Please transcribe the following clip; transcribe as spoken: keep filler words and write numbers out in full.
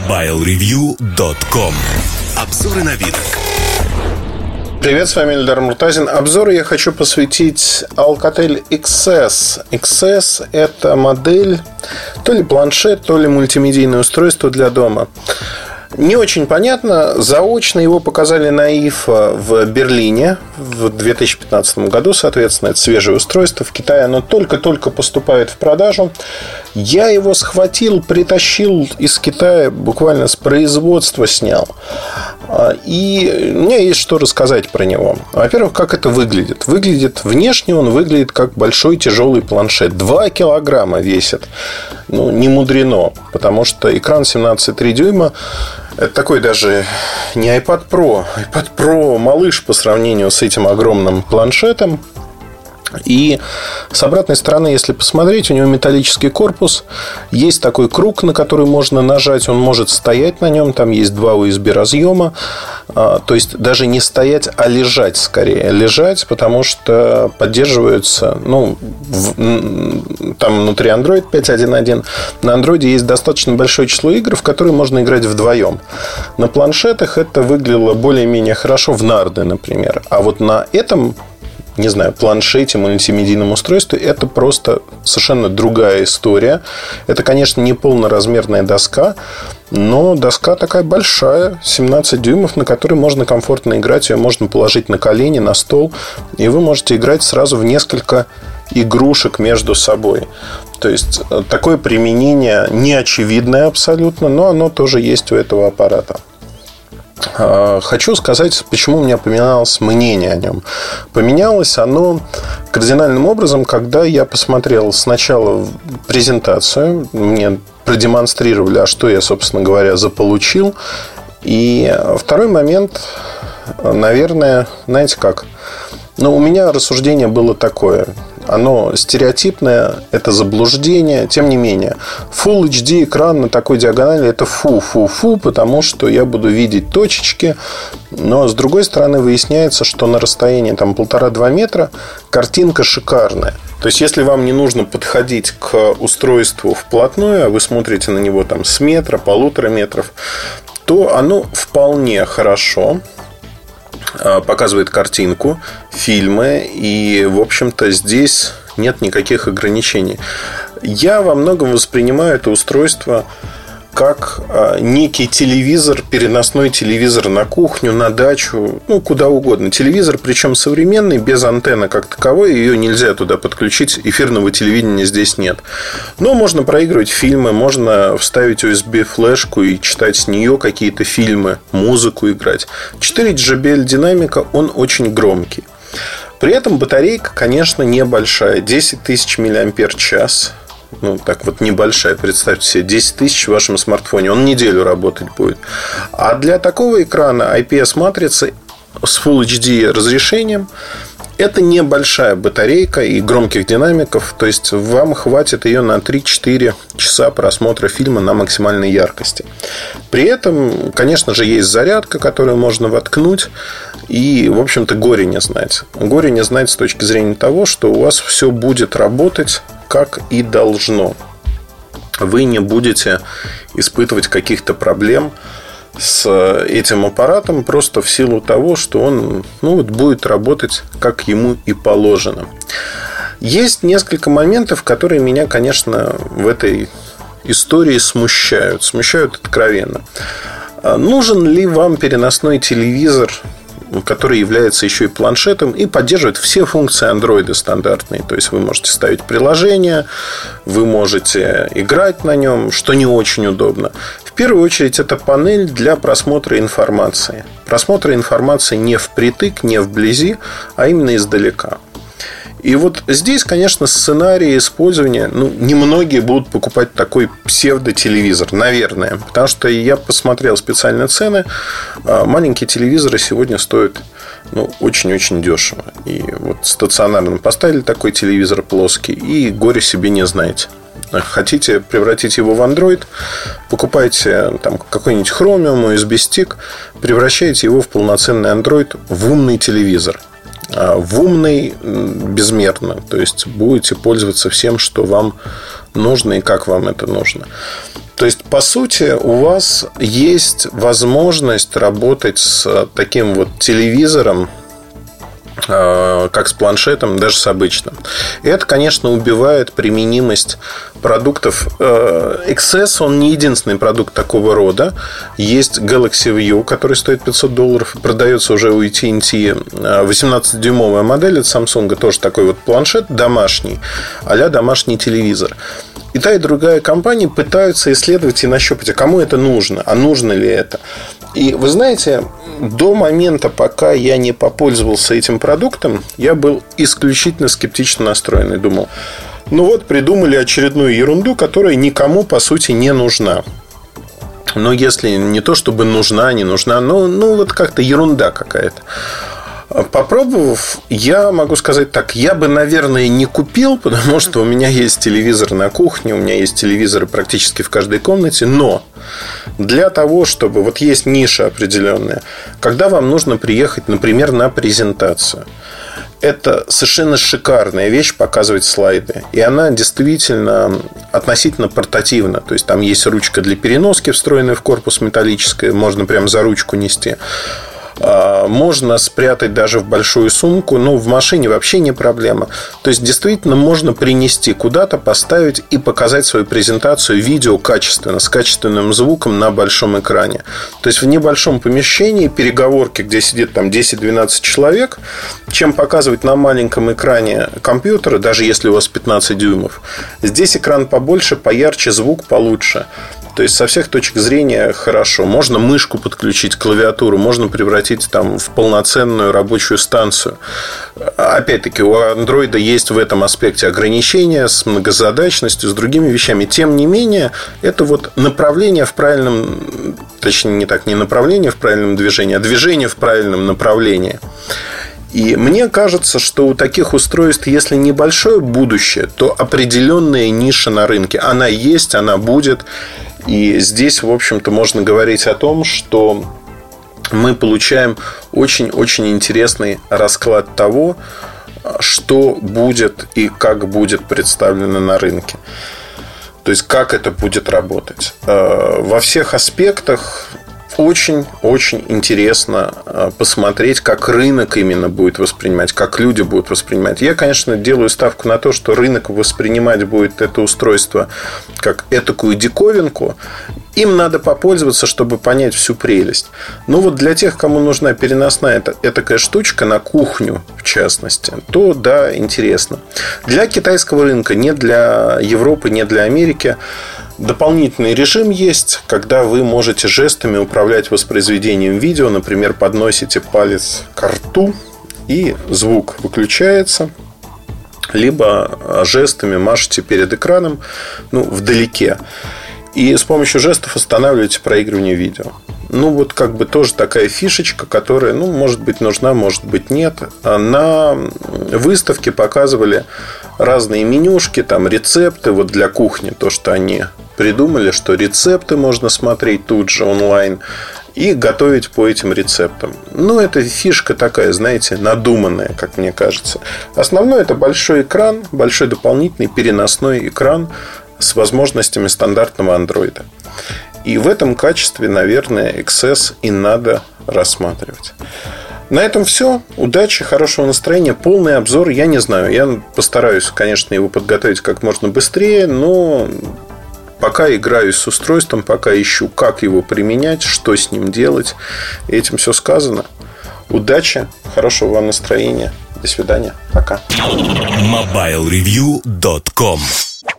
мобайл ревью точка ком. Обзоры на вид. Привет, с вами Эльдар Муртазин. Обзоры я хочу посвятить Alcatel икс эс. икс эс – это модель, то ли планшет, то ли мультимедийное устройство для дома. Не очень понятно. Заочно его показали на ай эф а в Берлине в две тысячи пятнадцатом году. Соответственно, это свежее устройство. В Китае оно только-только поступает в продажу. Я его схватил, притащил из Китая, буквально с производства снял. И у меня есть что рассказать про него. Во-первых, как это выглядит. Выглядит внешне, он выглядит как большой тяжелый планшет. два килограмма весит. Ну, не мудрено, потому что экран семнадцать целых три десятых дюйма. Это такой даже не iPad Pro. iPad Pro малыш по сравнению с этим огромным планшетом. И с обратной стороны, если посмотреть, у него металлический корпус. Есть такой круг, на который можно нажать. Он может стоять на нем. Там есть два ю эс би разъема. То есть, даже не стоять, а лежать скорее. Лежать, потому что поддерживаются... Ну, в, там внутри Android пять точка один точка один. На Android есть достаточно большое число игр, в которые можно играть вдвоем. На планшетах это выглядело более-менее хорошо. В нарды, например. А вот на этом... не знаю, планшете, мультимедийном устройстве, это просто совершенно другая история. Это, конечно, не полноразмерная доска, но доска такая большая, семнадцать дюймов, на которой можно комфортно играть. Ее можно положить на колени, на стол, и вы можете играть сразу в несколько игрушек между собой. То есть, такое применение неочевидное абсолютно, но оно тоже есть у этого аппарата. Хочу сказать, почему у меня поменялось мнение о нем. Поменялось оно кардинальным образом, когда я посмотрел сначала презентацию. Мне продемонстрировали, а что я, собственно говоря, заполучил. И второй момент, наверное, знаете как. Но у меня рассуждение было такое. Оно стереотипное, это заблуждение. Тем не менее, Full эйч ди экран на такой диагонали — это фу-фу-фу, потому что я буду видеть точечки. Но, с другой стороны, выясняется, что на расстоянии там полтора-два метра картинка шикарная. То есть, если вам не нужно подходить к устройству вплотную, а вы смотрите на него там с метра, полутора метров, то оно вполне хорошо показывает картинку, фильмы. И, в общем-то, здесь нет никаких ограничений. Я во многом воспринимаю это устройство как некий телевизор, переносной телевизор на кухню, на дачу, ну, куда угодно. Телевизор, причем современный, без антенны как таковой. Ее нельзя туда подключить. Эфирного телевидения здесь нет. Но можно проигрывать фильмы, можно вставить ю эс би-флешку и читать с нее какие-то фильмы, музыку играть. четыре джей би эл динамика, он очень громкий. При этом батарейка, конечно, небольшая. десять тысяч миллиампер-часов. Ну, так вот, небольшая, представьте себе, десять тысяч в вашем смартфоне. Он неделю работать будет. А для такого экрана ай пи эс-матрицы с Full эйч ди разрешением это небольшая батарейка и громких динамиков. То есть, вам хватит ее на три-четыре часа просмотра фильма на максимальной яркости. При этом, конечно же, есть зарядка, которую можно воткнуть. И, в общем-то, горе не знать. Горе не знать с точки зрения того, что у вас все будет работать как и должно. Вы не будете испытывать каких-то проблем с этим аппаратом просто в силу того, что он, ну, вот будет работать как ему и положено. Есть несколько моментов, которые меня, конечно, в этой истории смущают. Смущают откровенно. Нужен ли вам переносной телевизор, который является еще и планшетом и поддерживает все функции Android стандартные? То есть, вы можете ставить приложения, вы можете играть на нем, что не очень удобно. В первую очередь, это панель для просмотра информации. Просмотра информации не впритык, не вблизи, а именно издалека. И вот здесь, конечно, сценарии использования, ну, немногие будут покупать такой псевдотелевизор, наверное. Потому что я посмотрел специально цены. Маленькие телевизоры сегодня стоят, ну, очень-очень дешево. И вот стационарно поставили такой телевизор плоский, и горе себе не знаете. Хотите превратить его в Android, покупайте там какой-нибудь Chromium, ю эс би-стик, превращаете его в полноценный Android, в умный телевизор. В умный безмерно. То есть, будете пользоваться всем, что вам нужно и как вам это нужно. То есть, по сути, у вас есть возможность работать с таким вот телевизором, как с планшетом, даже с обычным. И это, конечно, убивает применимость продуктов. икс эс, он не единственный продукт такого рода. Есть Galaxy View, который стоит пятьсот долларов, продается уже у эй ти энд ти. восемнадцатидюймовая модель от Samsung, тоже такой вот планшет домашний, а-ля домашний телевизор. И та, и другая компания пытаются исследовать и нащупать, а кому это нужно, а нужно ли это. И вы знаете, до момента, пока я не попользовался этим продуктом, я был исключительно скептично настроен и думал, ну вот придумали очередную ерунду, которая никому, по сути, не нужна. Но если не то, чтобы нужна, не нужна, но ну вот как-то ерунда какая-то. Попробовав, я могу сказать так, я бы, наверное, не купил, потому что у меня есть телевизор на кухне, у меня есть телевизоры практически в каждой комнате, но для того, чтобы... Вот есть ниша определенная, когда вам нужно приехать, например, на презентацию. Это совершенно шикарная вещь — показывать слайды. И она действительно относительно портативна. То есть, там есть ручка для переноски, встроенная в корпус металлическая, можно прям за ручку нести. Можно спрятать даже в большую сумку, но в машине вообще не проблема. То есть, действительно, можно принести куда-то, поставить и показать свою презентацию видео качественно, с качественным звуком на большом экране. То есть, в небольшом помещении, переговорки, где сидит там десять-двенадцать человек, чем показывать на маленьком экране компьютера, даже если у вас пятнадцать дюймов. Здесь экран побольше, поярче, звук получше. То есть, со всех точек зрения хорошо. Можно мышку подключить, клавиатуру, можно превратить там в полноценную рабочую станцию. Опять-таки, у Android есть в этом аспекте ограничения с многозадачностью, с другими вещами. Тем не менее, это вот направление в правильном, точнее, не так, не направление в правильном движении, а движение в правильном направлении. И мне кажется, что у таких устройств, если небольшое будущее, то определенная ниша на рынке. Она есть, она будет. И здесь, в общем-то, можно говорить о том, что мы получаем очень-очень интересный расклад того, что будет и как будет представлено на рынке. То есть, как это будет работать. Во всех аспектах очень-очень интересно посмотреть, как рынок именно будет воспринимать, как люди будут воспринимать. Я, конечно, делаю ставку на то, что рынок воспринимать будет это устройство как этакую диковинку. Им надо попользоваться, чтобы понять всю прелесть. Но вот для тех, кому нужна переносная этакая штучка на кухню, в частности, то да, интересно. Для китайского рынка, не для Европы, не для Америки, дополнительный режим есть, когда вы можете жестами управлять воспроизведением видео. Например, подносите палец ко рту, и звук выключается. Либо жестами машете перед экраном, ну, вдалеке. И с помощью жестов останавливаете проигрывание видео. Ну, вот как бы тоже такая фишечка, которая, ну, может быть, нужна, может быть, нет. На выставке показывали разные менюшки, там, рецепты. Вот для кухни то, что они придумали, что рецепты можно смотреть тут же онлайн и готовить по этим рецептам. Ну, это фишка такая, знаете, надуманная, как мне кажется. Основное — это большой экран, большой дополнительный переносной экран с возможностями стандартного андроида. И в этом качестве, наверное, икс эс и надо рассматривать. На этом все. Удачи, хорошего настроения. Полный обзор я не знаю. Я постараюсь, конечно, его подготовить как можно быстрее, но пока играюсь с устройством, пока ищу, как его применять, что с ним делать. Этим все сказано. Удачи, хорошего вам настроения. До свидания. Пока. мобайл ревью точка ком